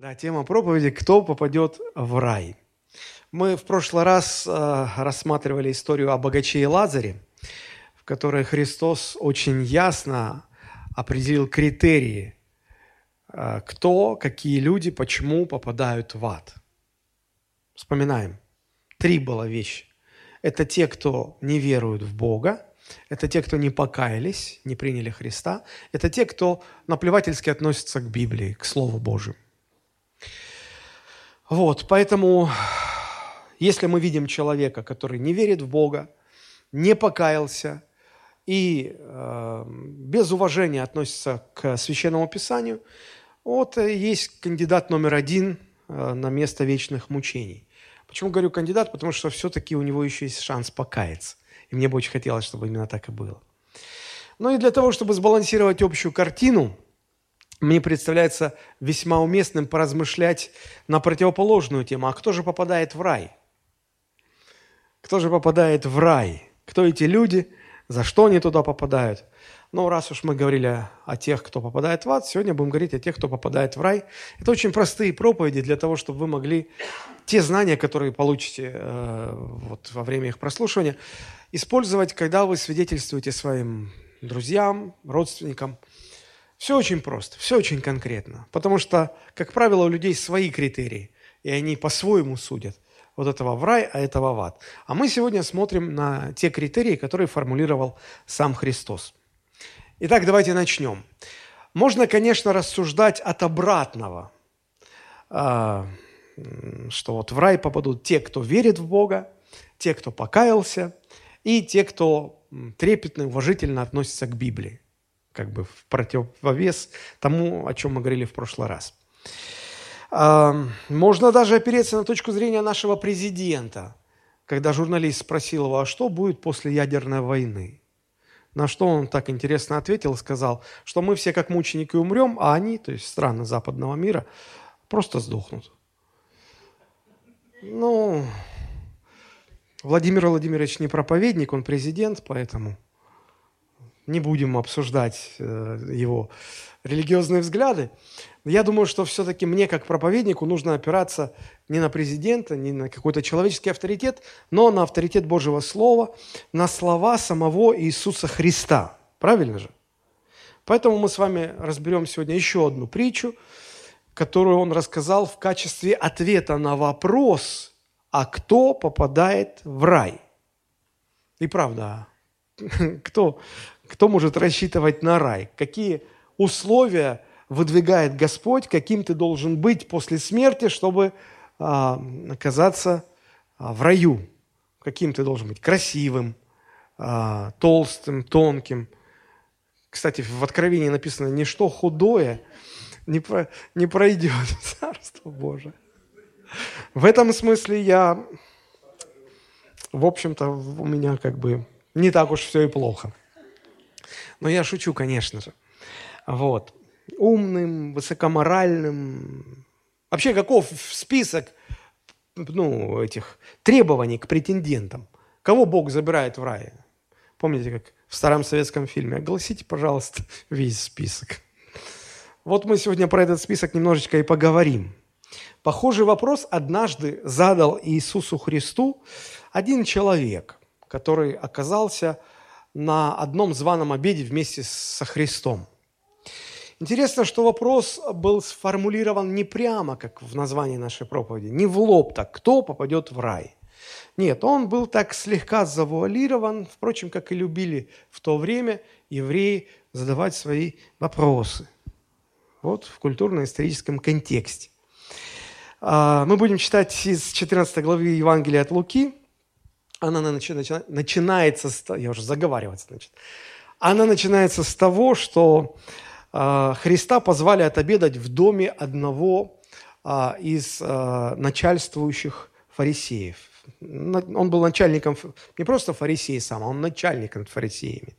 Да, тема проповеди «Кто попадет в рай?». Мы в прошлый раз рассматривали историю о богаче и Лазаре, в которой Христос очень ясно определил критерии, кто, какие люди, почему попадают в ад. Вспоминаем. Три была вещи. Это те, кто не веруют в Бога, это те, кто не покаялись, не приняли Христа, это те, кто наплевательски относятся к Библии, к Слову Божьему. Вот, поэтому, если мы видим человека, который не верит в Бога, не покаялся и без уважения относится к Священному Писанию, вот есть кандидат номер один на место вечных мучений. Почему говорю кандидат? Потому что все-таки у него еще есть шанс покаяться. И мне бы очень хотелось, чтобы именно так и было. Ну и для того, чтобы сбалансировать общую картину, мне представляется весьма уместным поразмышлять на противоположную тему. А кто же попадает в рай? Кто же попадает в рай? Кто эти люди? За что они туда попадают? Ну, раз уж мы говорили о тех, кто попадает в ад, сегодня будем говорить о тех, кто попадает в рай. Это очень простые проповеди для того, чтобы вы могли те знания, которые получите во время их прослушивания, использовать, когда вы свидетельствуете своим друзьям, родственникам. Все очень просто, все очень конкретно, потому что, как правило, у людей свои критерии, и они по-своему судят. Вот этого в рай, а этого в ад. А мы сегодня смотрим на те критерии, которые формулировал сам Христос. Итак, давайте начнем. Можно, конечно, рассуждать от обратного, что вот в рай попадут те, кто верит в Бога, те, кто покаялся, и те, кто трепетно и уважительно относится к Библии. Как бы в противовес тому, о чем мы говорили в прошлый раз. Можно даже опереться на точку зрения нашего президента, когда журналист спросил его, а что будет после ядерной войны? На что он так интересно ответил, сказал, что мы все как мученики умрем, а они, то есть страны западного мира, просто сдохнут. Ну, Владимир Владимирович не проповедник, он президент, поэтому... Не будем обсуждать его религиозные взгляды. Я думаю, что все-таки мне, как проповеднику, нужно опираться не на президента, не на какой-то человеческий авторитет, но на авторитет Божьего Слова, на слова самого Иисуса Христа. Правильно же? Поэтому мы с вами разберем сегодня еще одну притчу, которую он рассказал в качестве ответа на вопрос, а кто попадает в рай? И правда, кто может рассчитывать на рай? Какие условия выдвигает Господь, каким ты должен быть после смерти, чтобы оказаться в раю? Каким ты должен быть? Красивым, толстым, тонким. Кстати, в Откровении написано, ничто худое не пройдет в Царство Божие. В этом смысле я, в общем-то, у меня как бы не так уж все и плохо. Но я шучу, конечно же. Вот. Умным, высокоморальным. Вообще, каков список этих требований к претендентам? Кого Бог забирает в рай? Помните, как в старом советском фильме? Огласите, пожалуйста, весь список. Вот мы сегодня про этот список немножечко и поговорим. Похожий вопрос однажды задал Иисусу Христу один человек, который оказался на одном званом обеде вместе со Христом. Интересно, что вопрос был сформулирован не прямо, как в названии нашей проповеди, не в лоб так, кто попадет в рай. Нет, он был так слегка завуалирован, впрочем, как и любили в то время евреи задавать свои вопросы. Вот в культурно-историческом контексте. Мы будем читать из 14 главы Евангелия от Луки. Она начинается с того, Она начинается с того, что Христа позвали отобедать в доме одного из начальствующих фарисеев. Он был начальником, не просто фарисей сам, а он начальник над фарисеями.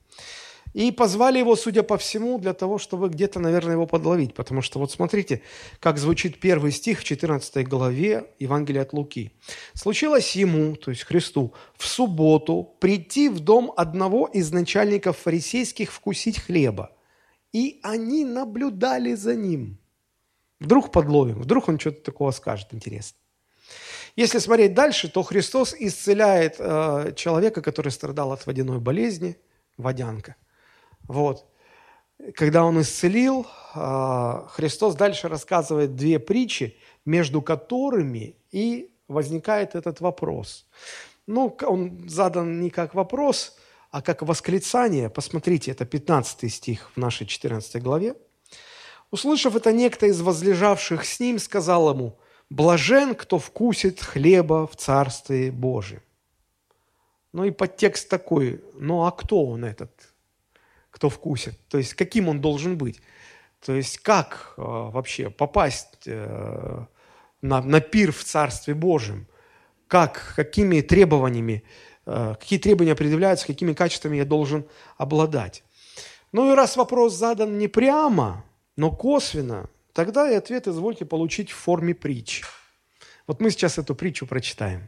И позвали его, судя по всему, для того, чтобы где-то, наверное, его подловить. Потому что вот смотрите, как звучит первый стих в 14 главе Евангелия от Луки. «Случилось ему, то есть Христу, в субботу прийти в дом одного из начальников фарисейских вкусить хлеба. И они наблюдали за ним». Вдруг подловим, вдруг он что-то такого скажет, интересно. Если смотреть дальше, то Христос исцеляет человека, который страдал от водяной болезни, водянка. Вот. Когда он исцелил, Христос дальше рассказывает две притчи, между которыми и возникает этот вопрос. Ну, он задан не как вопрос, а как восклицание. Посмотрите, это 15 стих в нашей 14 главе. «Услышав это, некто из возлежавших с ним сказал ему: блажен, кто вкусит хлеба в Царстве Божьем». Ну и подтекст такой: ну а кто он этот, кто вкусит? То есть каким он должен быть? То есть как вообще попасть на пир в Царстве Божьем? Как, какими требованиями, какие требования предъявляются, какими качествами я должен обладать? Ну и раз вопрос задан не прямо, но косвенно, тогда и ответ извольте получить в форме притчи. Вот мы сейчас эту притчу прочитаем.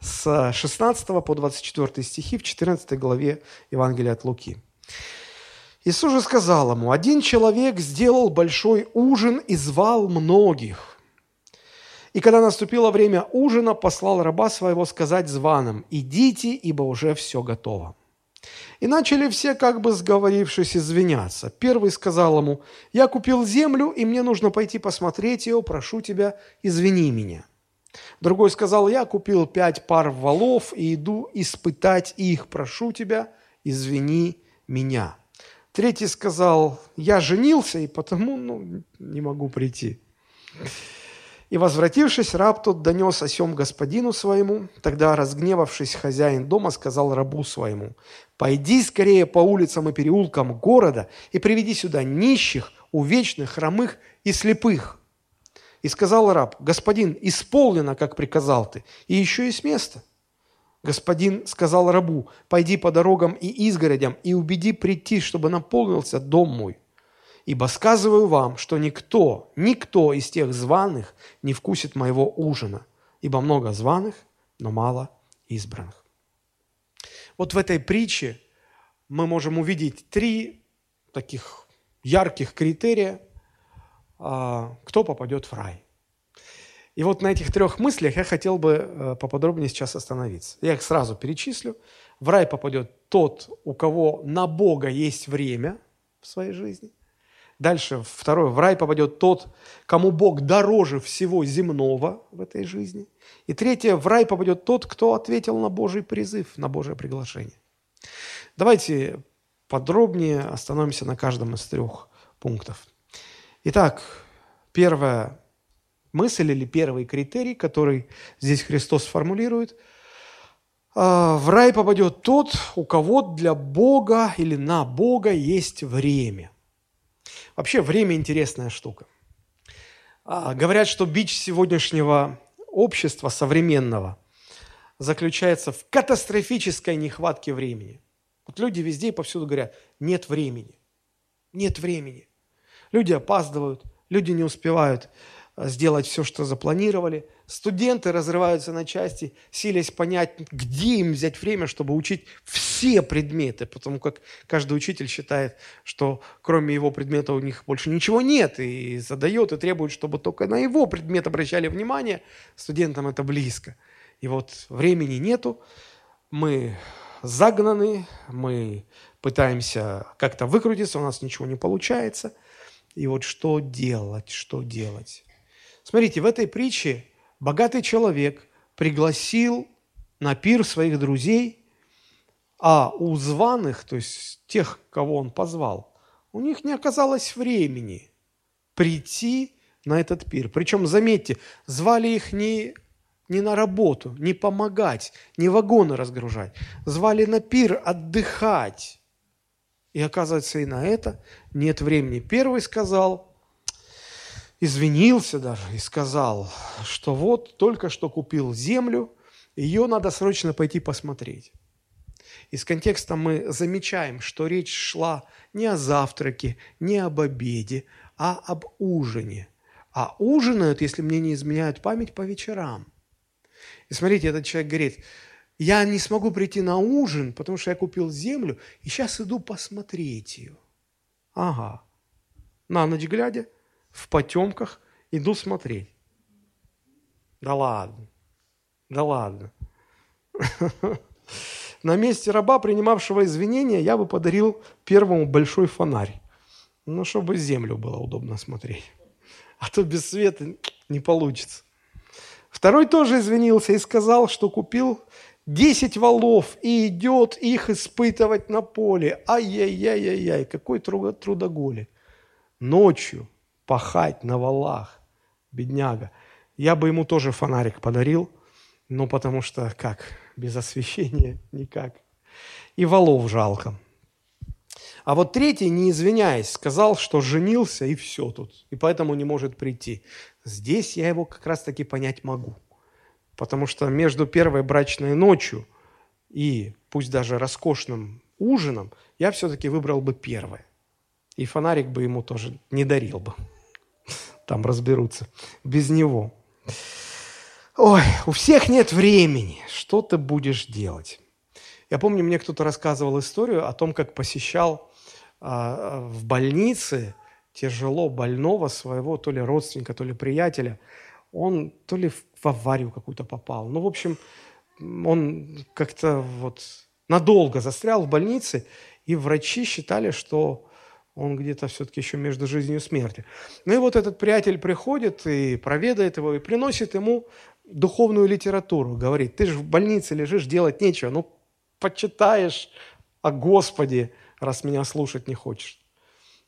С 16 по 24 стихи в 14 главе Евангелия от Луки. «Иисус же сказал ему: один человек сделал большой ужин и звал многих. И когда наступило время ужина, послал раба своего сказать званым: идите, ибо уже все готово. И начали все, как бы сговорившись, извиняться. Первый сказал ему: я купил землю, и мне нужно пойти посмотреть ее, прошу тебя, извини меня. Другой сказал: я купил 5 пар валов и иду испытать их, прошу тебя, извини меня. Третий сказал: я женился, и потому не могу прийти. И, возвратившись, раб тот донес о сем господину своему. Тогда, разгневавшись, хозяин дома сказал рабу своему: пойди скорее по улицам и переулкам города и приведи сюда нищих, увечных, хромых и слепых. И сказал раб: господин, исполнено, как приказал ты, и еще и с места. Господин сказал рабу: пойди по дорогам и изгородям и убеди прийти, чтобы наполнился дом мой. Ибо сказываю вам, что никто из тех званых не вкусит моего ужина, ибо много званых, но мало избранных». Вот в этой притче мы можем увидеть 3 таких ярких критерия, кто попадет в рай. И вот на этих 3 мыслях я хотел бы поподробнее сейчас остановиться. Я их сразу перечислю. В рай попадет тот, у кого на Бога есть время в своей жизни. Дальше, второе, в рай попадет тот, кому Бог дороже всего земного в этой жизни. И третье, в рай попадет тот, кто ответил на Божий призыв, на Божие приглашение. Давайте подробнее остановимся на каждом из 3 пунктов. Итак, первая мысль или первый критерий, который здесь Христос формулирует: в рай попадет тот, у кого для Бога или на Бога есть время. Вообще, время – интересная штука. Говорят, что бич сегодняшнего общества, современного, заключается в катастрофической нехватке времени. Вот люди везде и повсюду говорят: нет времени, нет времени. Люди опаздывают, люди не успевают сделать все, что запланировали. Студенты разрываются на части, силясь понять, где им взять время, чтобы учить все предметы, потому как каждый учитель считает, что кроме его предмета у них больше ничего нет, и задает, и требует, чтобы только на его предмет обращали внимание. Студентам это близко. И вот времени нету, мы загнаны, мы пытаемся как-то выкрутиться, у нас ничего не получается. И вот что делать, что делать? Смотрите, в этой притче богатый человек пригласил на пир своих друзей, а у званых, то есть тех, кого он позвал, у них не оказалось времени прийти на этот пир. Причем, заметьте, звали их не на работу, не помогать, не вагоны разгружать. Звали на пир отдыхать. И, оказывается, и на это нет времени. Первый сказал... Извинился даже и сказал, что вот только что купил землю, ее надо срочно пойти посмотреть. Из контекста мы замечаем, что речь шла не о завтраке, не об обеде, а об ужине. А ужинают, если мне не изменяют память, по вечерам. И смотрите, этот человек говорит: я не смогу прийти на ужин, потому что я купил землю, и сейчас иду посмотреть ее. Ага. На ночь глядя, в потемках Иду смотреть. Да ладно, да ладно. На месте раба, принимавшего извинения, я бы подарил первому большой фонарь. Ну, чтобы землю было удобно смотреть. А то без света не получится. Второй тоже извинился и сказал, что купил 10 волов и идет их испытывать на поле. Ай-яй-яй-яй-яй, какой трудоголик. Ночью пахать на валах, бедняга. Я бы ему тоже фонарик подарил, но потому что как, без освещения никак. И волов жалко. А вот третий, не извиняясь, сказал, что женился и все тут, и поэтому не может прийти. Здесь я его как раз-таки понять могу, потому что между первой брачной ночью и пусть даже роскошным ужином я все-таки выбрал бы первое. И фонарик бы ему тоже не дарил бы. Там разберутся. Без него. Ой, у всех нет времени. Что ты будешь делать? Я помню, мне кто-то рассказывал историю о том, как посещал в больнице тяжело больного своего то ли родственника, то ли приятеля. Он то ли в аварию какую-то попал. Ну, в общем, он как-то вот надолго застрял в больнице, и врачи считали, что он где-то все-таки еще между жизнью и смертью. Ну и вот этот приятель приходит и проведает его, и приносит ему духовную литературу. Говорит, ты же в больнице лежишь, делать нечего. Ну, почитаешь о Господе, раз меня слушать не хочешь.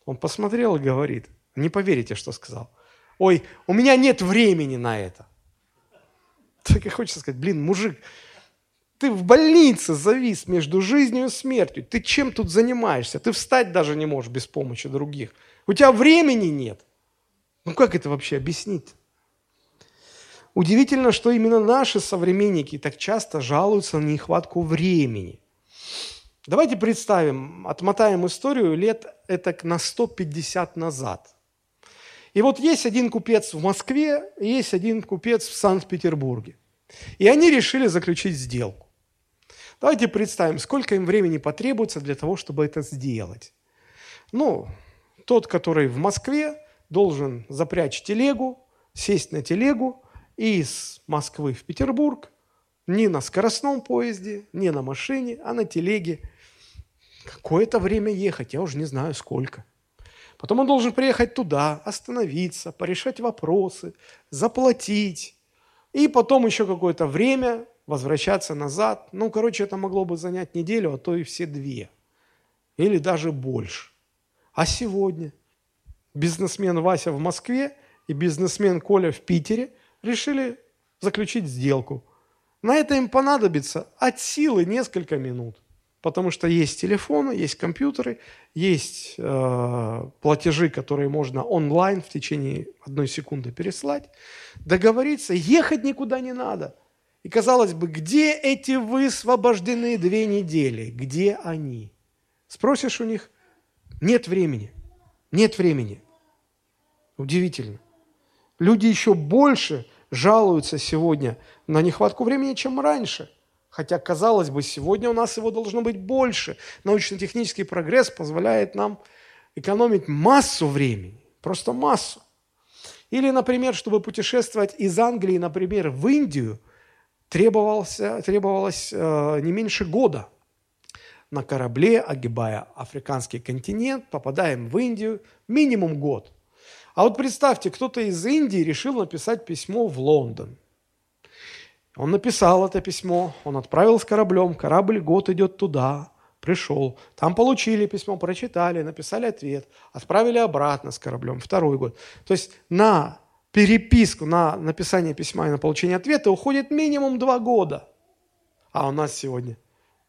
Он посмотрел и говорит, не поверите, что сказал. Ой, у меня нет времени на это. Так и хочется сказать, блин, мужик, ты в больнице завис между жизнью и смертью. Ты чем тут занимаешься? Ты встать даже не можешь без помощи других. У тебя времени нет. Ну как это вообще объяснить? Удивительно, что именно наши современники так часто жалуются на нехватку времени. Давайте представим, отмотаем историю лет этак на 150 назад. И вот есть один купец в Москве, есть один купец в Санкт-Петербурге. И они решили заключить сделку. Давайте представим, сколько им времени потребуется для того, чтобы это сделать. Ну, тот, который в Москве, должен запрячь телегу, сесть на телегу и из Москвы в Петербург, не на скоростном поезде, не на машине, а на телеге. Какое-то время ехать, я уже не знаю сколько. Потом он должен приехать туда, остановиться, порешать вопросы, заплатить. И потом еще какое-то время возвращаться назад. Ну, короче, это могло бы занять неделю, а то и все две. Или даже больше. А сегодня бизнесмен Вася в Москве и бизнесмен Коля в Питере решили заключить сделку. На это им понадобится от силы несколько минут. Потому что есть телефоны, есть компьютеры, есть платежи, которые можно онлайн в течение одной секунды переслать, договориться, ехать никуда не надо. И казалось бы, где эти высвобожденные 2 недели? Где они? Спросишь у них, нет времени, нет времени. Удивительно. Люди еще больше жалуются сегодня на нехватку времени, чем раньше. Хотя, казалось бы, сегодня у нас его должно быть больше. Научно-технический прогресс позволяет нам экономить массу времени, просто массу. Или, например, чтобы путешествовать из Англии, например, в Индию, требовалось не меньше года. На корабле, огибая африканский континент, попадаем в Индию минимум год. А вот представьте, кто-то из Индии решил написать письмо в Лондон. Он написал это письмо, он отправил с кораблем, корабль год идет туда, пришел, там получили письмо, прочитали, написали ответ, отправили обратно с кораблем, 2-й год. То есть на переписку, на написание письма и на получение ответа уходит минимум 2 года. А у нас сегодня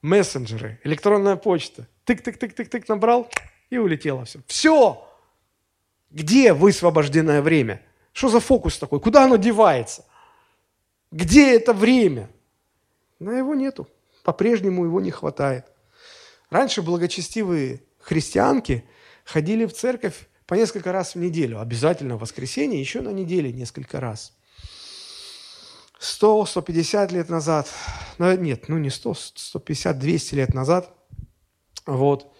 мессенджеры, электронная почта, тык-тык-тык-тык-тык набрал и улетело все. Все! Где высвобожденное время? Что за фокус такой? Куда оно девается? Где это время? Но его нету. По-прежнему его не хватает. Раньше благочестивые христианки ходили в церковь по несколько раз в неделю. Обязательно в воскресенье, еще на неделе несколько раз. 100-150 лет назад, нет, ну не 100, 150-200 лет назад. Вот.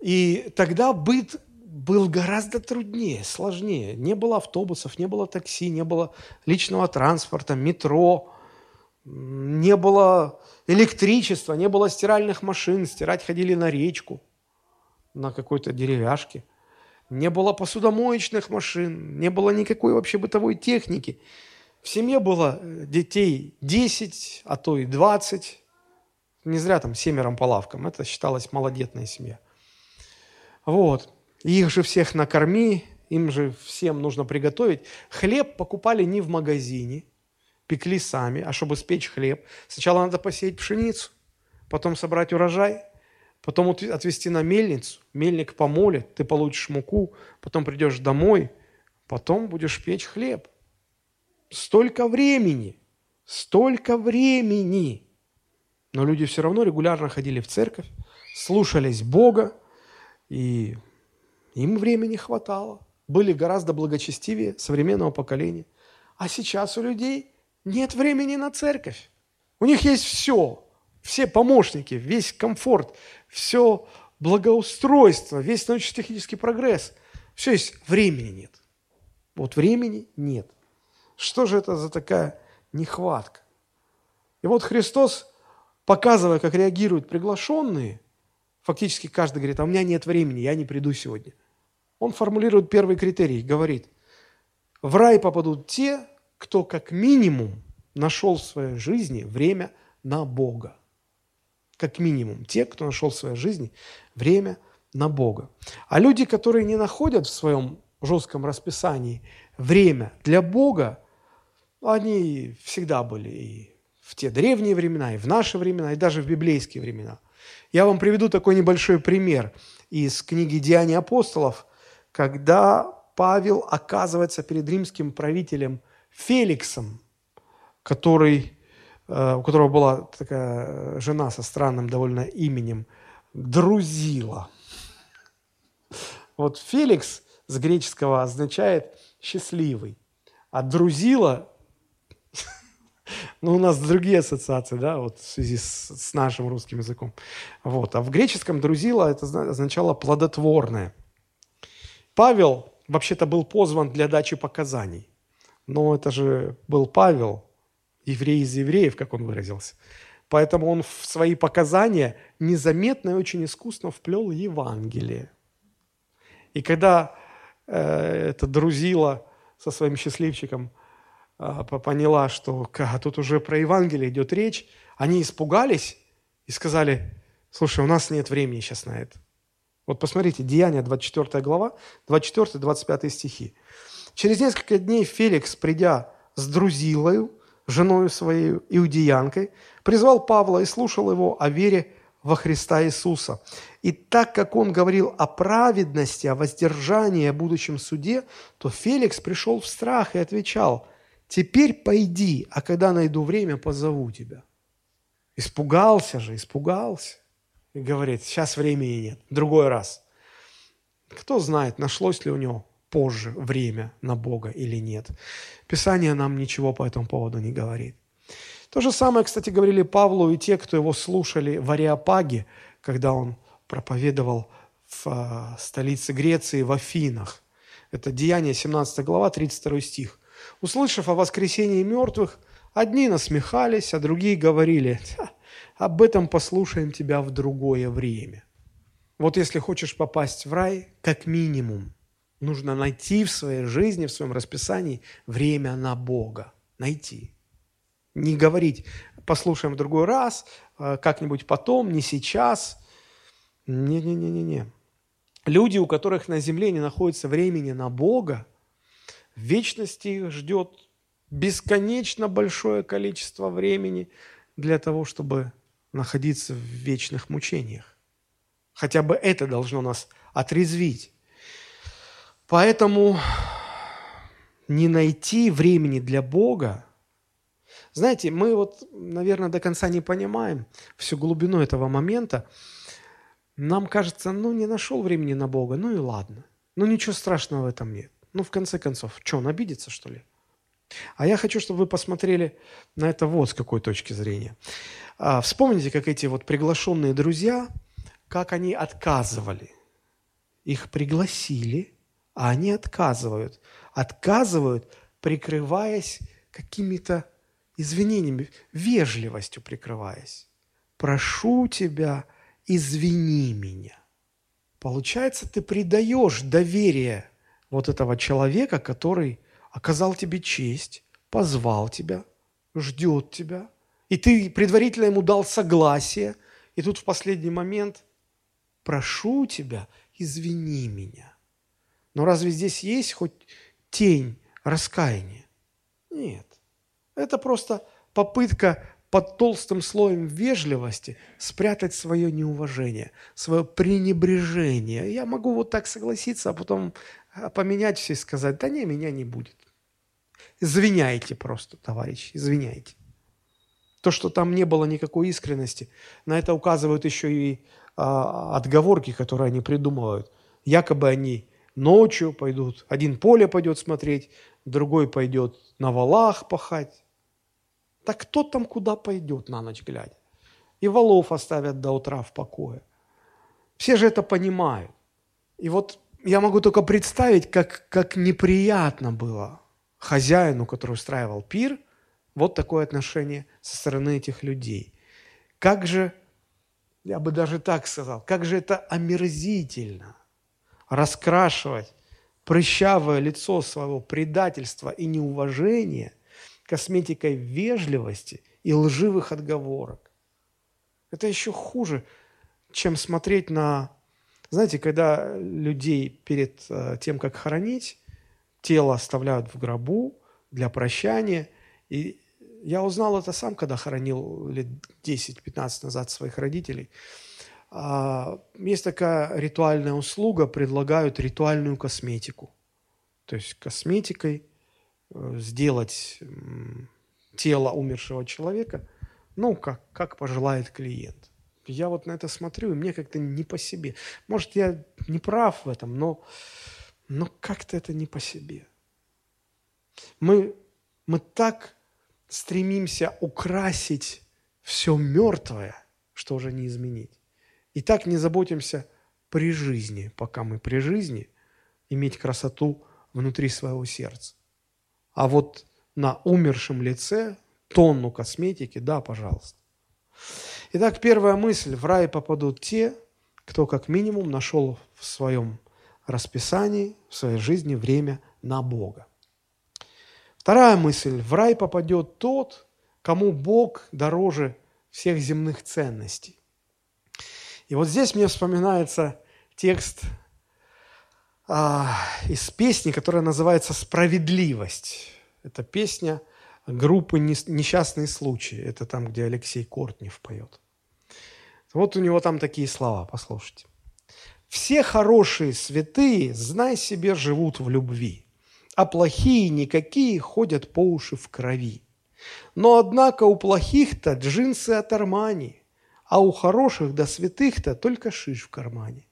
И тогда быт был гораздо труднее, сложнее. Не было автобусов, не было такси, не было личного транспорта, метро, не было электричества, не было стиральных машин. Стирать ходили на речку, на какой-то деревяшке. Не было посудомоечных машин, не было никакой вообще бытовой техники. В семье было детей 10, а то и 20. Не зря там 7 по лавкам. Это считалась малодетная семья. Вот. И их же всех накорми, им же всем нужно приготовить. Хлеб покупали не в магазине, пекли сами. А чтобы спечь хлеб, сначала надо посеять пшеницу, потом собрать урожай, потом отвезти на мельницу. Мельник помолит, ты получишь муку, потом придешь домой, потом будешь печь хлеб. Столько времени, столько времени. Но люди все равно регулярно ходили в церковь, слушались Бога, и им времени хватало. Были гораздо благочестивее современного поколения. А сейчас у людей нет времени на церковь. У них есть все. Все помощники, весь комфорт, все благоустройство, весь научно-технический прогресс. Все есть, времени нет. Вот времени нет. Что же это за такая нехватка? И вот Христос, показывая, как реагируют приглашенные, фактически каждый говорит: а у меня нет времени, я не приду сегодня. Он формулирует первый критерий, говорит: в рай попадут те, кто как минимум нашел в своей жизни время на Бога. Как минимум, те, кто нашел в своей жизни время на Бога. А люди, которые не находят в своем жестком расписании время для Бога, они всегда были и в те древние времена, и в наши времена, и даже в библейские времена. Я вам приведу такой небольшой пример из книги «Деяний апостолов», когда Павел оказывается перед римским правителем Феликсом, у которого была такая жена со странным довольно именем Друзила. Вот Феликс с греческого означает «счастливый», а Друзила, ну, у нас другие ассоциации, да, вот в связи с нашим русским языком. Вот. А в греческом «друзила» это означало «плодотворное». Павел вообще-то был позван для дачи показаний, но это же был Павел, еврей из евреев, как он выразился. Поэтому он в свои показания незаметно и очень искусно вплел Евангелие. И когда этот Друзила со своим счастливчиком поняла, что тут уже про Евангелие идет речь, они испугались и сказали: слушай, у нас нет времени сейчас на это. Вот посмотрите, Деяния, 24 глава, 24-25 стихи. Через несколько дней Феликс, придя с Друзилою, женою своей иудеянкой, призвал Павла и слушал его о вере во Христа Иисуса. И так как он говорил о праведности, о воздержании, о будущем суде, то Феликс пришел в страх и отвечал: «Теперь пойди, а когда найду время, позову тебя». Испугался же, испугался. И говорит: сейчас времени нет, другой раз. Кто знает, нашлось ли у него позже время на Бога или нет. Писание нам ничего по этому поводу не говорит. То же самое, кстати, говорили Павлу и те, кто его слушали в Ареопаге, когда он проповедовал в столице Греции, в Афинах. Это Деяния, 17 глава, 32 стих. «Услышав о воскресении мертвых, одни насмехались, а другие говорили: об этом послушаем тебя в другое время». Вот если хочешь попасть в рай, как минимум, нужно найти в своей жизни, в своем расписании время на Бога. Найти. Не говорить: послушаем в другой раз, как-нибудь потом, не сейчас. Не-не-не-не-не. Люди, у которых на земле не находится времени на Бога, в вечности их ждет бесконечно большое количество времени для того, чтобы находиться в вечных мучениях. Хотя бы это должно нас отрезвить. Поэтому не найти времени для Бога. Знаете, мы вот, наверное, до конца не понимаем всю глубину этого момента. Нам кажется: не нашел времени на Бога, и ладно. Ничего страшного в этом нет. В конце концов, что, он обидится, что ли? А я хочу, чтобы вы посмотрели на это вот с какой точки зрения. Вспомните, как эти приглашенные друзья, как они отказывали. Их пригласили, а они отказывают. Отказывают, прикрываясь какими-то извинениями, вежливостью прикрываясь. «Прошу тебя, извини меня». Получается, ты предаешь доверие вот этого человека, который оказал тебе честь, позвал тебя, ждет тебя, и ты предварительно ему дал согласие, и тут в последний момент «прошу тебя, извини меня». Но разве здесь есть хоть тень раскаяния? Нет. Это просто попытка под толстым слоем вежливости спрятать свое неуважение, свое пренебрежение. Я могу вот так согласиться, а потом поменять все и сказать: да не, меня не будет. Извиняйте просто, товарищи, извиняйте. То, что там не было никакой искренности, на это указывают еще и отговорки, которые они придумывают. Якобы они ночью пойдут, один поле пойдет смотреть, другой пойдет на валах пахать. Так кто там куда пойдет на ночь глядя? И валов оставят до утра в покое. Все же это понимают. И вот я могу только представить, как неприятно было хозяину, который устраивал пир, вот такое отношение со стороны этих людей. Как же, я бы даже так сказал, как же это омерзительно раскрашивать прыщавое лицо своего предательства и неуважения косметикой вежливости и лживых отговорок. Это еще хуже, чем смотреть на... Знаете, когда людей перед тем, как хоронить, тело оставляют в гробу для прощания. И я узнал это сам, когда хоронил лет 10-15 назад своих родителей. Есть такая ритуальная услуга, предлагают ритуальную косметику. То есть косметикой сделать тело умершего человека, ну, как пожелает клиент. Я вот на это смотрю, и мне как-то не по себе. Может, я не прав в этом, но как-то это не по себе. Мы так стремимся украсить все мертвое, что уже не изменить. И так не заботимся при жизни, пока мы при жизни, иметь красоту внутри своего сердца. А вот на умершем лице тонну косметики, да, пожалуйста. Итак, первая мысль. В рай попадут те, кто как минимум нашел в своем расписании, в своей жизни время на Бога. Вторая мысль. В рай попадет тот, кому Бог дороже всех земных ценностей. И вот здесь мне вспоминается текст из песни, которая называется «Справедливость». Это песня группы «Несчастные случаи». Это там, где Алексей Кортнев поет. Вот у него там такие слова, послушайте. «Все хорошие святые, знай себе, живут в любви, а плохие никакие ходят по уши в крови. Но, однако, у плохих-то джинсы от Армани, а у хороших до святых-то только шиш в кармане.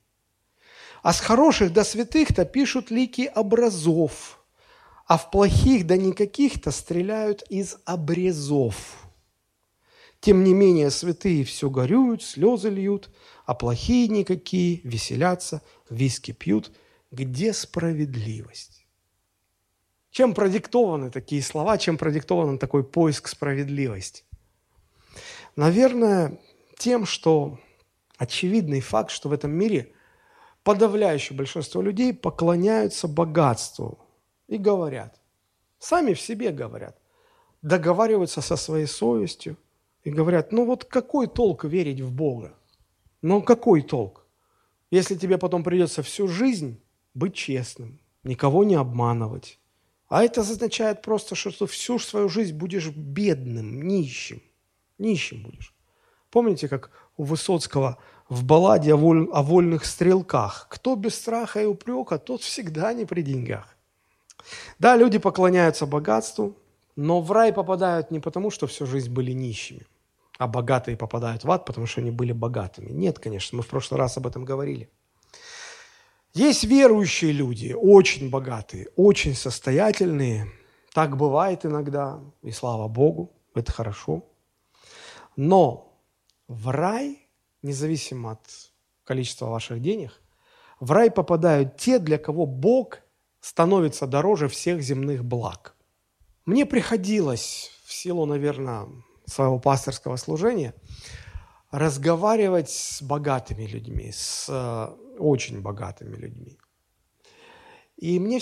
А с хороших до святых-то пишут лики образов, а в плохих до никаких-то стреляют из обрезов. Тем не менее, святые все горюют, слезы льют, а плохие никакие веселятся, виски пьют. Где справедливость?» Чем продиктованы такие слова, чем продиктован такой поиск справедливости? Наверное, тем, что очевидный факт, что в этом мире подавляющее большинство людей поклоняются богатству и говорят, сами в себе говорят, договариваются со своей совестью и говорят: ну вот какой толк верить в Бога? Ну какой толк, если тебе потом придется всю жизнь быть честным, никого не обманывать? А это означает просто, что ты всю свою жизнь будешь бедным, нищим будешь. Помните, как у Высоцкого в балладе о вольных стрелках: кто без страха и упрека, тот всегда не при деньгах. Да, люди поклоняются богатству, но в рай попадают не потому, что всю жизнь были нищими, а богатые попадают в ад, потому что они были богатыми. Нет, конечно, мы в прошлый раз об этом говорили. Есть верующие люди, очень богатые, очень состоятельные. Так бывает иногда, и слава Богу, это хорошо. Но в рай, независимо от количества ваших денег, в рай попадают те, для кого Бог становится дороже всех земных благ. Мне приходилось, в силу, наверное, своего пасторского служения, разговаривать с богатыми людьми, с очень богатыми людьми. И мне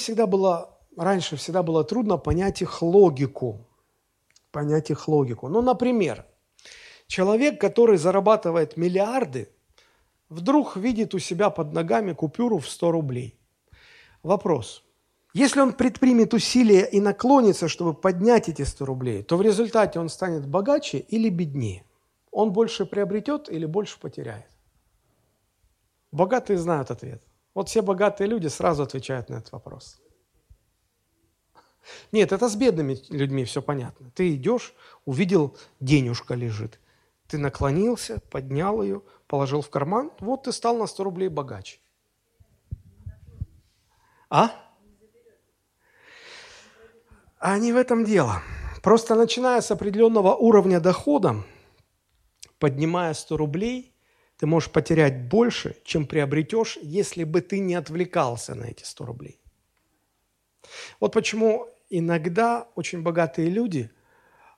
раньше всегда было трудно понять их логику. Ну, например, человек, который зарабатывает миллиарды, вдруг видит у себя под ногами купюру в 100 рублей. Вопрос. Если он предпримет усилия и наклонится, чтобы поднять эти 100 рублей, то в результате он станет богаче или беднее? Он больше приобретет или больше потеряет? Богатые знают ответ. Вот все богатые люди сразу отвечают на этот вопрос. Нет, это с бедными людьми все понятно. Ты идешь, увидел, денежка лежит. Ты наклонился, поднял ее, положил в карман. Вот ты стал на 100 рублей богаче. А не в этом дело. Просто начиная с определенного уровня дохода, поднимая 100 рублей, ты можешь потерять больше, чем приобретешь, если бы ты не отвлекался на эти 100 рублей. Вот почему иногда очень богатые люди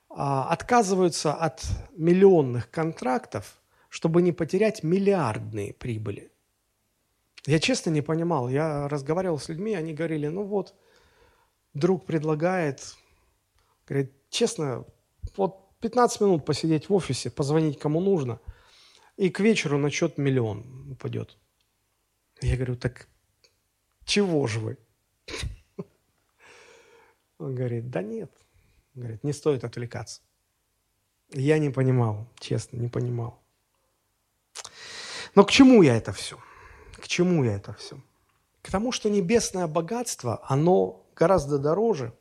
отказываются от миллионных контрактов, чтобы не потерять миллиардные прибыли. Я честно не понимал. Я разговаривал с людьми, они говорили, ну вот, друг предлагает, говорит, честно, вот 15 минут посидеть в офисе, позвонить кому нужно, и к вечеру на счет миллион упадет. Я говорю, так чего же вы? Он говорит, да нет. Он говорит, не стоит отвлекаться. Я не понимал, честно, не понимал. Но к чему я это все? К тому, что небесное богатство, оно гораздо дороже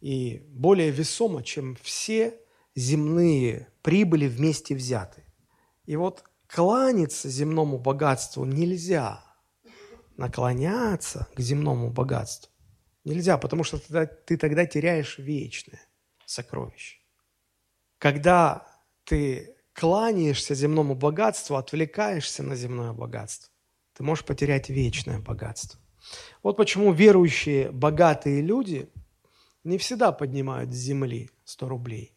и более весомо, чем все земные прибыли вместе взяты. И вот кланяться земному богатству нельзя. Наклоняться к земному богатству нельзя, потому что ты тогда теряешь вечное сокровище. Когда ты кланяешься земному богатству, отвлекаешься на земное богатство, ты можешь потерять вечное богатство. Вот почему верующие богатые люди не всегда поднимают с земли 100 рублей,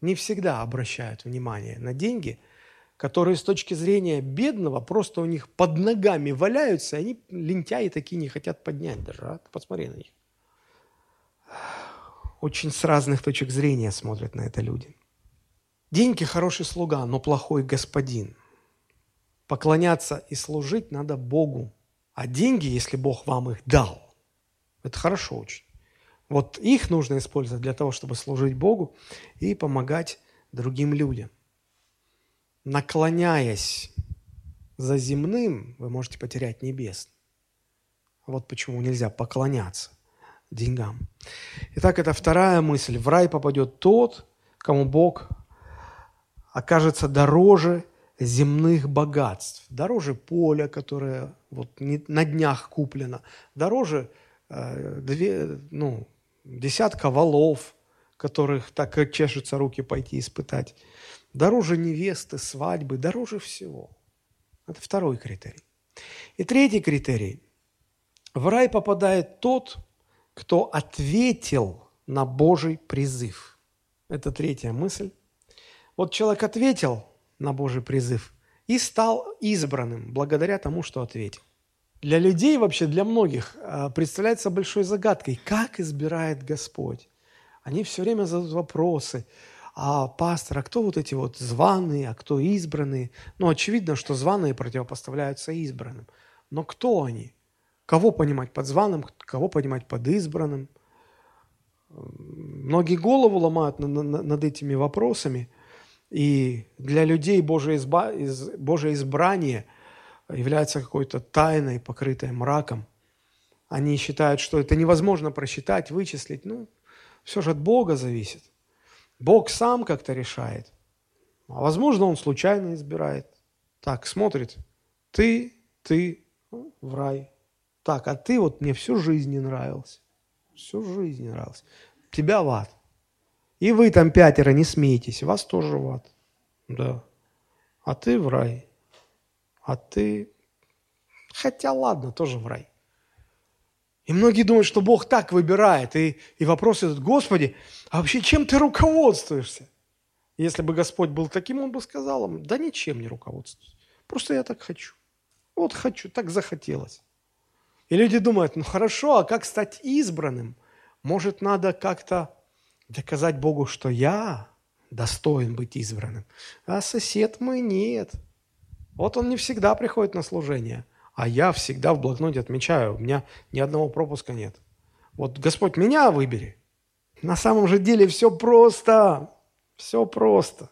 не всегда обращают внимание на деньги, которые с точки зрения бедного просто у них под ногами валяются, и они, лентяи такие, не хотят поднять даже. Ты посмотри на них. Очень с разных точек зрения смотрят на это люди. Деньги – хороший слуга, но плохой господин. Поклоняться и служить надо Богу. А деньги, если Бог вам их дал, это хорошо очень. Вот их нужно использовать для того, чтобы служить Богу и помогать другим людям. Наклоняясь за земным, вы можете потерять небесное. Вот почему нельзя поклоняться деньгам. Итак, это вторая мысль. В рай попадет тот, кому Бог окажется дороже земных богатств. Дороже поля, которое вот на днях куплено. Дороже десятка валов, которых так и чешутся руки пойти испытать. Дороже невесты, свадьбы, дороже всего. Это второй критерий. И третий критерий. В рай попадает тот, кто ответил на Божий призыв. Это третья мысль. Вот человек ответил на Божий призыв и стал избранным благодаря тому, что ответил. Для людей, вообще для многих, представляется большой загадкой, как избирает Господь. Они все время задают вопросы. А пастор, а кто вот эти вот званые, а кто избранные? Ну, очевидно, что званые противопоставляются избранным. Но кто они? Кого понимать под званым, кого понимать под избранным? Многие голову ломают над этими вопросами. И для людей Божие избрание является какой-то тайной, покрытой мраком. Они считают, что это невозможно просчитать, вычислить. Ну, все же от Бога зависит. Бог сам как-то решает. А возможно, он случайно избирает. Так, смотрит. Ты, в рай. Так, а ты вот мне всю жизнь не нравился. Тебя в ад. И вы там 5, не смейтесь. Вас тоже в ад. Да. А ты в рай. А ты Хотя ладно, тоже в рай. И многие думают, что Бог так выбирает. И вопрос этот: Господи, а вообще чем ты руководствуешься? Если бы Господь был таким, Он бы сказал им: да ничем не руководствуюсь. Просто я так хочу. Вот хочу, так захотелось. И люди думают: ну хорошо, а как стать избранным? Может, надо как-то доказать Богу, что я достоин быть избранным. А сосед мой нет. Вот он не всегда приходит на служение, а я всегда в блокноте отмечаю, у меня ни одного пропуска нет. Вот, Господь, меня выбери. На самом же деле все просто. Все просто.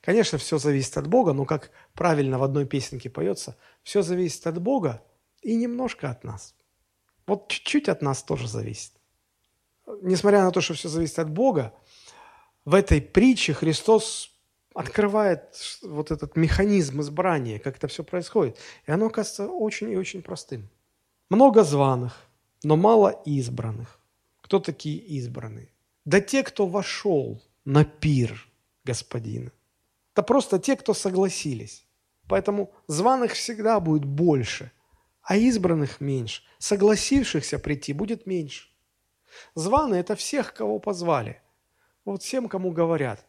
Конечно, все зависит от Бога, но, как правильно в одной песенке поется, все зависит от Бога и немножко от нас. Вот чуть-чуть от нас тоже зависит. Несмотря на то, что все зависит от Бога, в этой притче Христос открывает вот этот механизм избрания, как это все происходит. И оно кажется очень и очень простым. Много званых, но мало избранных. Кто такие избранные? Да те, кто вошел на пир Господина. Это просто те, кто согласились. Поэтому званых всегда будет больше, а избранных меньше. Согласившихся прийти будет меньше. Званые – это всех, кого позвали. Вот всем, кому говорят: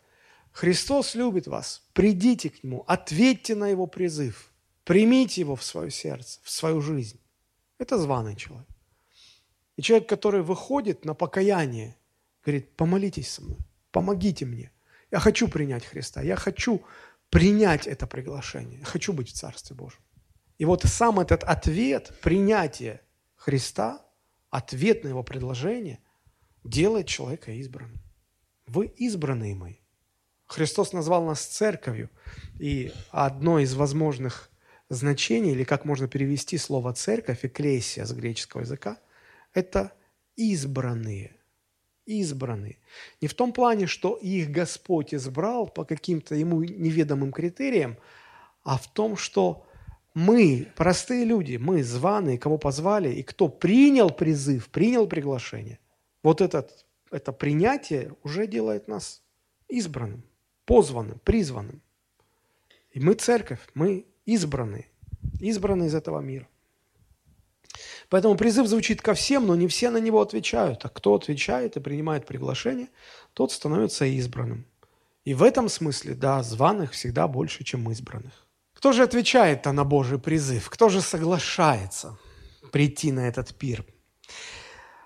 Христос любит вас, придите к Нему, ответьте на Его призыв, примите Его в свое сердце, в свою жизнь. Это званый человек. И человек, который выходит на покаяние, говорит: помолитесь со мной, помогите мне. Я хочу принять Христа, я хочу принять это приглашение, я хочу быть в Царстве Божьем. И вот сам этот ответ, принятие Христа, ответ на Его предложение делает человека избранным. Вы избранные мои. Христос назвал нас церковью, и одно из возможных значений, или как можно перевести слово «церковь», «экклесия» с греческого языка, это избранные. Избранные. Не в том плане, что их Господь избрал по каким-то Ему неведомым критериям, а в том, что мы, простые люди, мы званые, кого позвали, и кто принял призыв, принял приглашение, вот это принятие уже делает нас избранным, позванным, призванным. И мы церковь, мы избранные, избранные из этого мира. Поэтому призыв звучит ко всем, но не все на него отвечают. А кто отвечает и принимает приглашение, тот становится избранным. И в этом смысле, да, званых всегда больше, чем избранных. Кто же отвечает-то на Божий призыв? Кто же соглашается прийти на этот пир?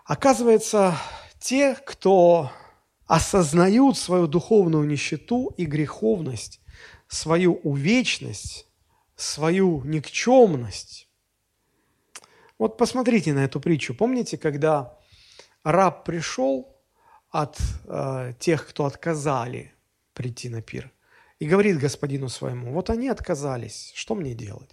Оказывается, те, кто осознают свою духовную нищету и греховность, свою увечность, свою никчемность. Вот посмотрите на эту притчу. Помните, когда раб пришел от тех, кто отказали прийти на пир, и говорит господину своему: вот они отказались, что мне делать?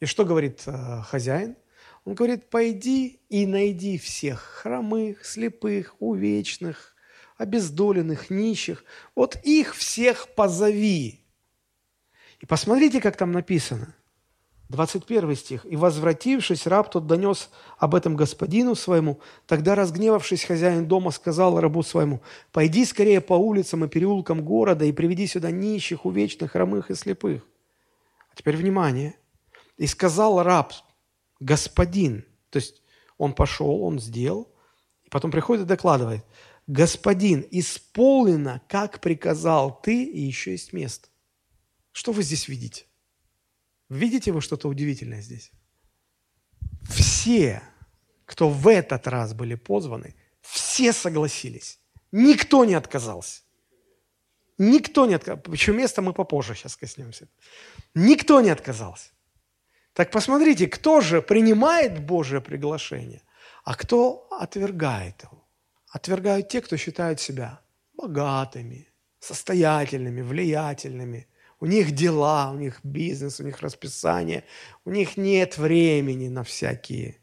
И что говорит хозяин? Он говорит: пойди и найди всех хромых, слепых, увечных, обездоленных, нищих, вот их всех позови. И посмотрите, как там написано. 21 стих. «И возвратившись, раб тот донес об этом господину своему. Тогда, разгневавшись, хозяин дома сказал рабу своему: пойди скорее по улицам и переулкам города и приведи сюда нищих, увечных, хромых и слепых». А теперь внимание. «И сказал раб: господин». То есть он пошел, он сделал, и потом приходит и докладывает: «Господин, исполнено, как приказал ты, и еще есть место». Что вы здесь видите? Видите вы что-то удивительное здесь? Все, кто в этот раз были позваны, все согласились. Никто не отказался. Никто не отказался. Причем место мы попозже сейчас коснемся. Никто не отказался. Так посмотрите, кто же принимает Божие приглашение, а кто отвергает его. Отвергают те, кто считают себя богатыми, состоятельными, влиятельными. У них дела, у них бизнес, у них расписание, у них нет времени на всякие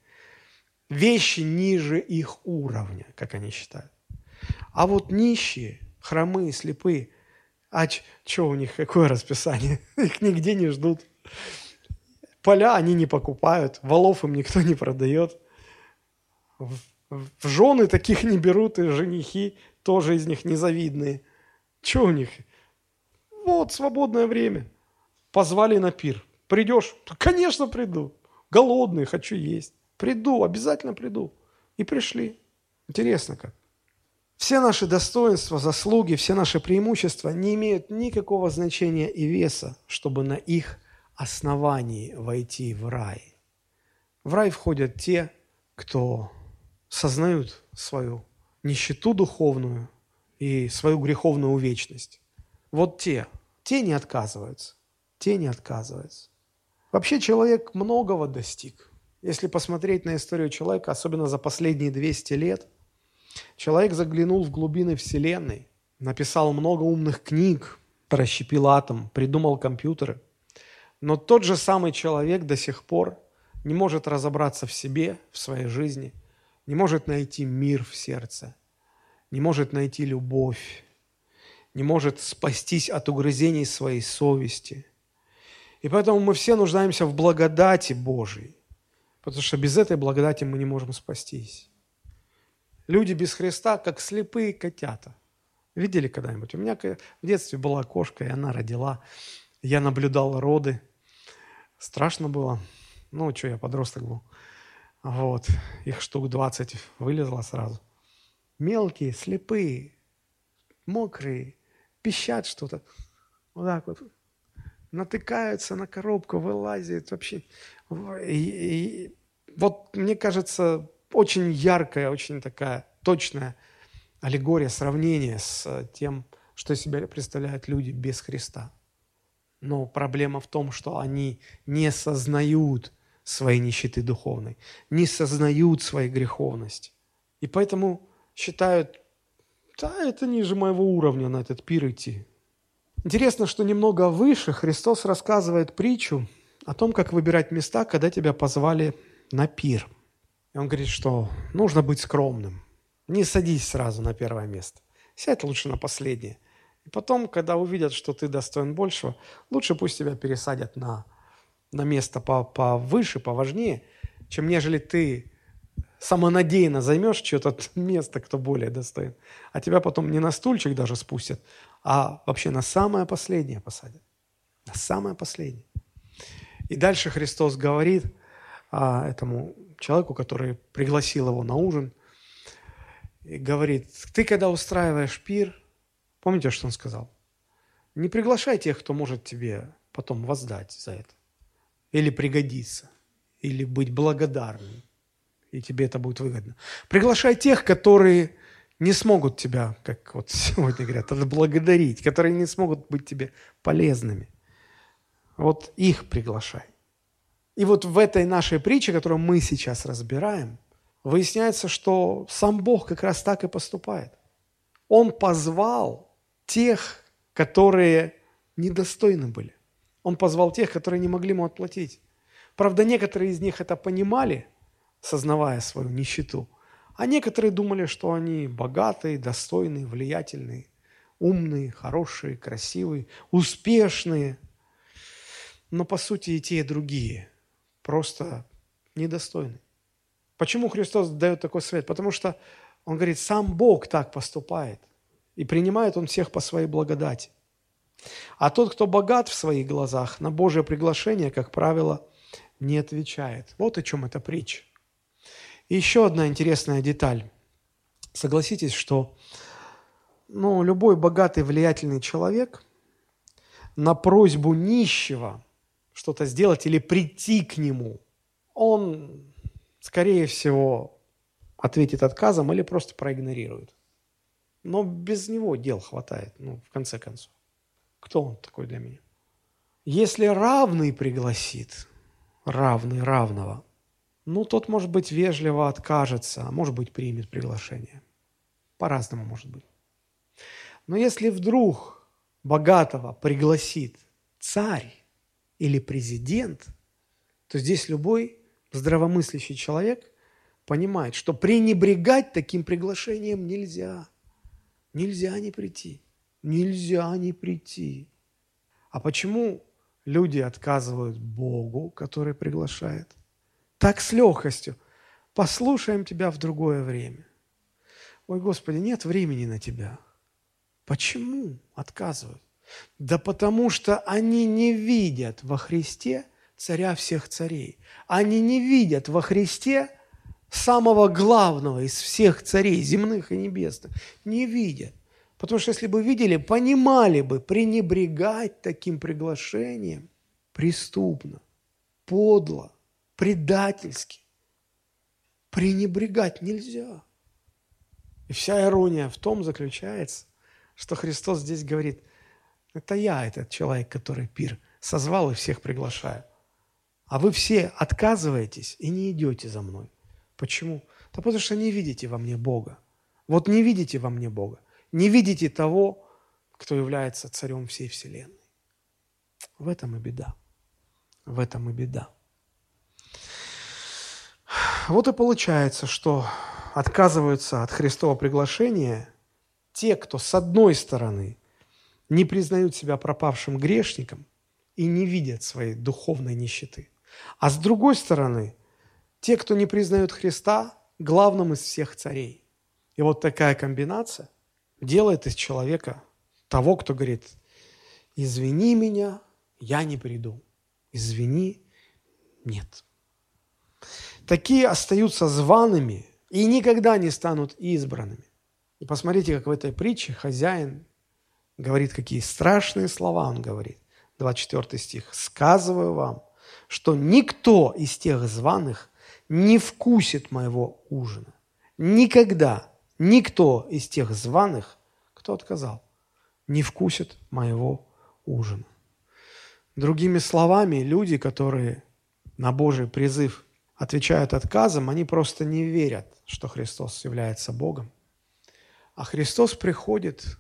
вещи ниже их уровня, как они считают. А вот нищие, хромые, слепые, а что у них, какое расписание? Их нигде не ждут. Поля они не покупают, валов им никто не продает. В жены таких не берут, и женихи тоже из них незавидные. Че у них? Вот свободное время. Позвали на пир. Придешь? Конечно, приду. голодный, хочу есть. Приду, обязательно приду. И пришли. Интересно как. Все наши достоинства, заслуги, все наши преимущества не имеют никакого значения и веса, чтобы на их основании войти в рай. В рай входят те, кто сознают свою нищету духовную и свою греховную увечность. Вот те не отказываются, те не отказываются. Вообще человек многого достиг. Если посмотреть на историю человека, особенно за последние 200 лет, человек заглянул в глубины Вселенной, написал много умных книг, расщепил атом, придумал компьютеры. Но тот же самый человек до сих пор не может разобраться в себе, в своей жизни, не может найти мир в сердце, не может найти любовь, не может спастись от угрызений своей совести. И поэтому мы все нуждаемся в благодати Божией, потому что без этой благодати мы не можем спастись. Люди без Христа, как слепые котята. Видели когда-нибудь? У меня в детстве была кошка, и она родила. Я наблюдал роды. Страшно было. Ну, что, я подросток был. Вот. Их штук 20 вылезло сразу. Мелкие, слепые, мокрые, пищат что-то. Вот так вот. Натыкаются на коробку, вылазят вообще. И вот, мне кажется, очень яркая, очень такая точная аллегория, сравнение с тем, что из себя представляют люди без Христа. Но проблема в том, что они не сознают своей нищеты духовной, не сознают своей греховности. И поэтому считают, да, это ниже моего уровня на этот пир идти. Интересно, что немного выше Христос рассказывает притчу о том, как выбирать места, когда тебя позвали на пир. И он говорит, что нужно быть скромным. Не садись сразу на первое место. Сядь лучше на последнее. И потом, когда увидят, что ты достоин большего, лучше пусть тебя пересадят на место повыше, поважнее, чем нежели ты самонадеянно займешь чье-то место, кто более достоин. А тебя потом не на стульчик даже спустят, а вообще на самое последнее посадят. На самое последнее. И дальше Христос говорит этому человеку, который пригласил его на ужин, и говорит, ты когда устраиваешь пир, помните, что он сказал? Не приглашай тех, кто может тебе потом воздать за это, или пригодиться, или быть благодарным, и тебе это будет выгодно. Приглашай тех, которые не смогут тебя, как вот сегодня говорят, отблагодарить, которые не смогут быть тебе полезными. Вот их приглашай. И вот в этой нашей притче, которую мы сейчас разбираем, выясняется, что сам Бог как раз так и поступает. Он позвал тех, которые недостойны были. Он позвал тех, которые не могли ему отплатить. Правда, некоторые из них это понимали, сознавая свою нищету, а некоторые думали, что они богатые, достойные, влиятельные, умные, хорошие, красивые, успешные. Но по сути и те, и другие просто недостойны. Почему Христос дает такой совет? Потому что он говорит, сам Бог так поступает, и принимает он всех по своей благодати. А тот, кто богат в своих глазах, на Божие приглашение, как правило, не отвечает. Вот о чем эта притча. И еще одна интересная деталь. Согласитесь, что любой богатый, влиятельный человек на просьбу нищего что-то сделать или прийти к нему, он, скорее всего, ответит отказом или просто проигнорирует. Но без него дел хватает, в конце концов. Кто он такой для меня? Если равный пригласит, равный равного, тот, может быть, вежливо откажется, а может быть, примет приглашение. По-разному может быть. Но если вдруг богатого пригласит царь или президент, то здесь любой здравомыслящий человек понимает, что пренебрегать таким приглашением нельзя. Нельзя не прийти. Нельзя не прийти. А почему люди отказывают Богу, который приглашает? Так с легкостью. Послушаем тебя в другое время. Ой, Господи, нет времени на тебя. Почему отказывают? Да потому что они не видят во Христе царя всех царей. Они не видят во Христе самого главного из всех царей, земных и небесных. Не видят. Потому что если бы видели, понимали бы, пренебрегать таким приглашением преступно, подло, предательски. Пренебрегать нельзя. И вся ирония в том заключается, что Христос здесь говорит: это я, этот человек, который пир созвал и всех приглашаю. А вы все отказываетесь и не идете за мной. Почему? Да потому что не видите во мне Бога. Вот не видите во мне Бога. Не видите того, кто является царем всей вселенной. В этом и беда. В этом и беда. Вот и получается, что отказываются от Христова приглашения те, кто с одной стороны не признают себя пропавшим грешником и не видят своей духовной нищеты, а с другой стороны те, кто не признают Христа главным из всех царей. И вот такая комбинация делает из человека того, кто говорит: извини меня, я не приду, извини, нет. Такие остаются зваными и никогда не станут избранными. И посмотрите, как в этой притче хозяин говорит, какие страшные слова он говорит. 24 стих. «Сказываю вам, что никто из тех званых не вкусит моего ужина». Никогда никто из тех званых, кто отказал, не вкусит моего ужина. Другими словами, люди, которые на Божий призыв отвечают отказом, они просто не верят, что Христос является Богом. А Христос приходит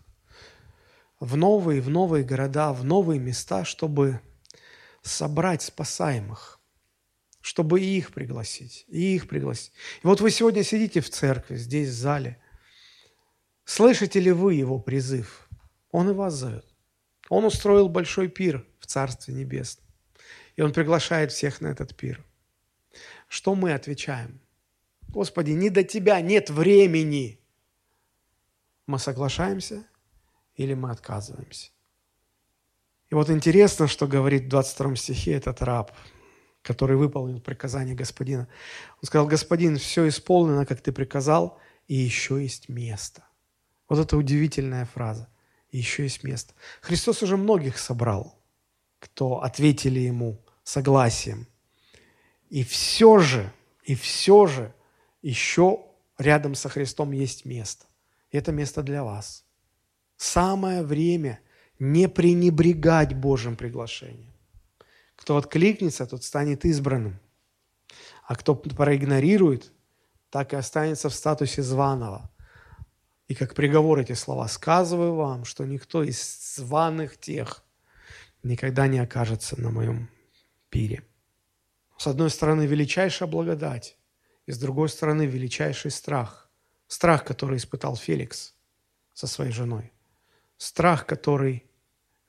в новые города, в новые места, чтобы собрать спасаемых, чтобы и их пригласить, и их пригласить. И вот вы сегодня сидите в церкви, здесь, в зале. Слышите ли вы его призыв? Он и вас зовет. Он устроил большой пир в Царстве Небесном, и он приглашает всех на этот пир. Что мы отвечаем? Господи, не до Тебя, нет времени. Мы соглашаемся или мы отказываемся? И вот интересно, что говорит в 22 стихе этот раб, который выполнил приказание господина. Он сказал: господин, все исполнено, как ты приказал, и еще есть место. Вот это удивительная фраза. И еще есть место. Христос уже многих собрал, кто ответили ему согласием. И все же, еще рядом со Христом есть место. Это место для вас. Самое время не пренебрегать Божьим приглашением. Кто откликнется, тот станет избранным. А кто проигнорирует, так и останется в статусе званого. И как приговор эти слова: сказываю вам, что никто из званых тех никогда не окажется на моем пире. С одной стороны, величайшая благодать, и с другой стороны, величайший страх. Страх, который испытал Феликс со своей женой. Страх, который,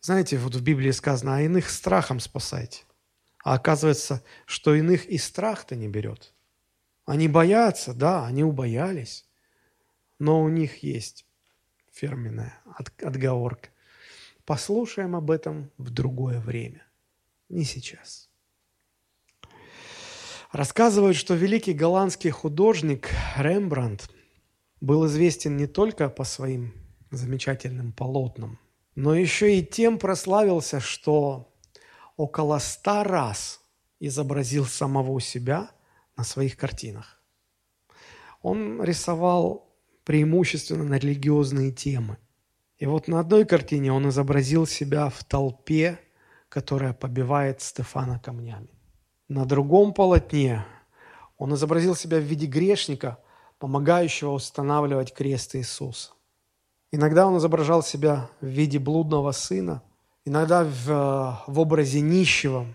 знаете, вот в Библии сказано: а иных страхом спасайте. А оказывается, что иных и страх-то не берет. Они боятся, да, они убоялись, но у них есть фирменная отговорка. Послушаем об этом в другое время, не сейчас. Рассказывают, что великий голландский художник Рембрандт был известен не только по своим замечательным полотнам, но еще и тем прославился, что около 100 раз изобразил самого себя на своих картинах. Он рисовал преимущественно на религиозные темы. И вот на одной картине он изобразил себя в толпе, которая побивает Стефана камнями. На другом полотне он изобразил себя в виде грешника, помогающего устанавливать крест Иисуса. Иногда он изображал себя в виде блудного сына, иногда в образе нищего.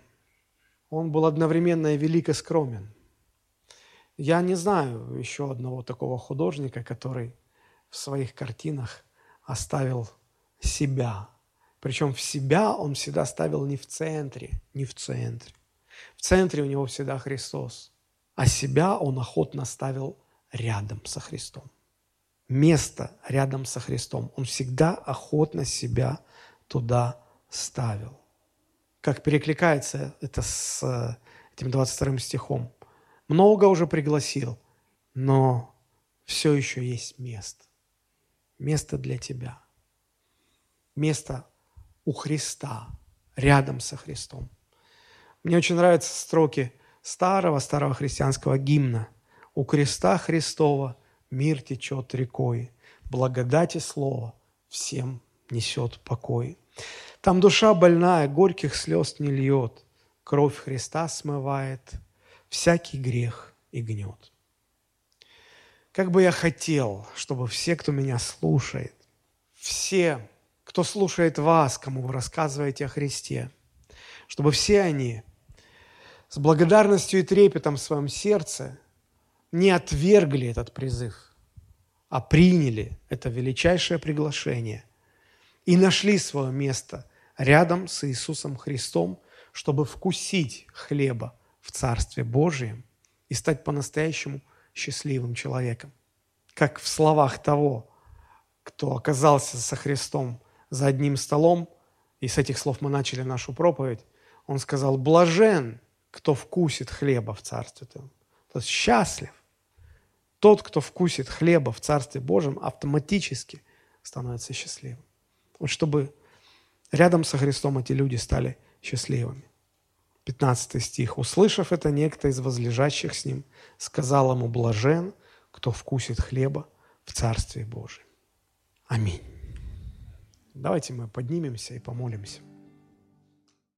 Он был одновременно и велик и скромен. Я не знаю еще одного такого художника, который в своих картинах оставил себя. Причем в себя он всегда ставил не в центре. В центре у него всегда Христос, а себя он охотно ставил рядом со Христом. Место рядом со Христом. Он всегда охотно себя туда ставил. как перекликается это с этим 22 стихом. Много уже пригласил, но все еще есть место. Место для тебя. Место у Христа, рядом со Христом. Мне очень нравятся строки старого христианского гимна. «У креста Христова мир течет рекой, благодать и слово всем несет покой. Там душа больная, горьких слез не льет, кровь Христа смывает всякий грех и гнет». Как бы я хотел, чтобы все, кто меня слушает, все, кто слушает вас, кому вы рассказываете о Христе, чтобы все они с благодарностью и трепетом в своем сердце не отвергли этот призыв, а приняли это величайшее приглашение и нашли свое место рядом с Иисусом Христом, чтобы вкусить хлеба в Царстве Божьем и стать по-настоящему счастливым человеком. Как в словах того, кто оказался со Христом за одним столом, и с этих слов мы начали нашу проповедь, он сказал: «Блажен, кто вкусит хлеба в Царстве Твоем». То есть счастлив. Тот, кто вкусит хлеба в Царстве Божьем, автоматически становится счастливым. Вот чтобы рядом со Христом эти люди стали счастливыми. 15 стих. «Услышав это, некто из возлежащих с ним сказал ему: блажен, кто вкусит хлеба в Царстве Божьем». Аминь. Давайте мы поднимемся и помолимся.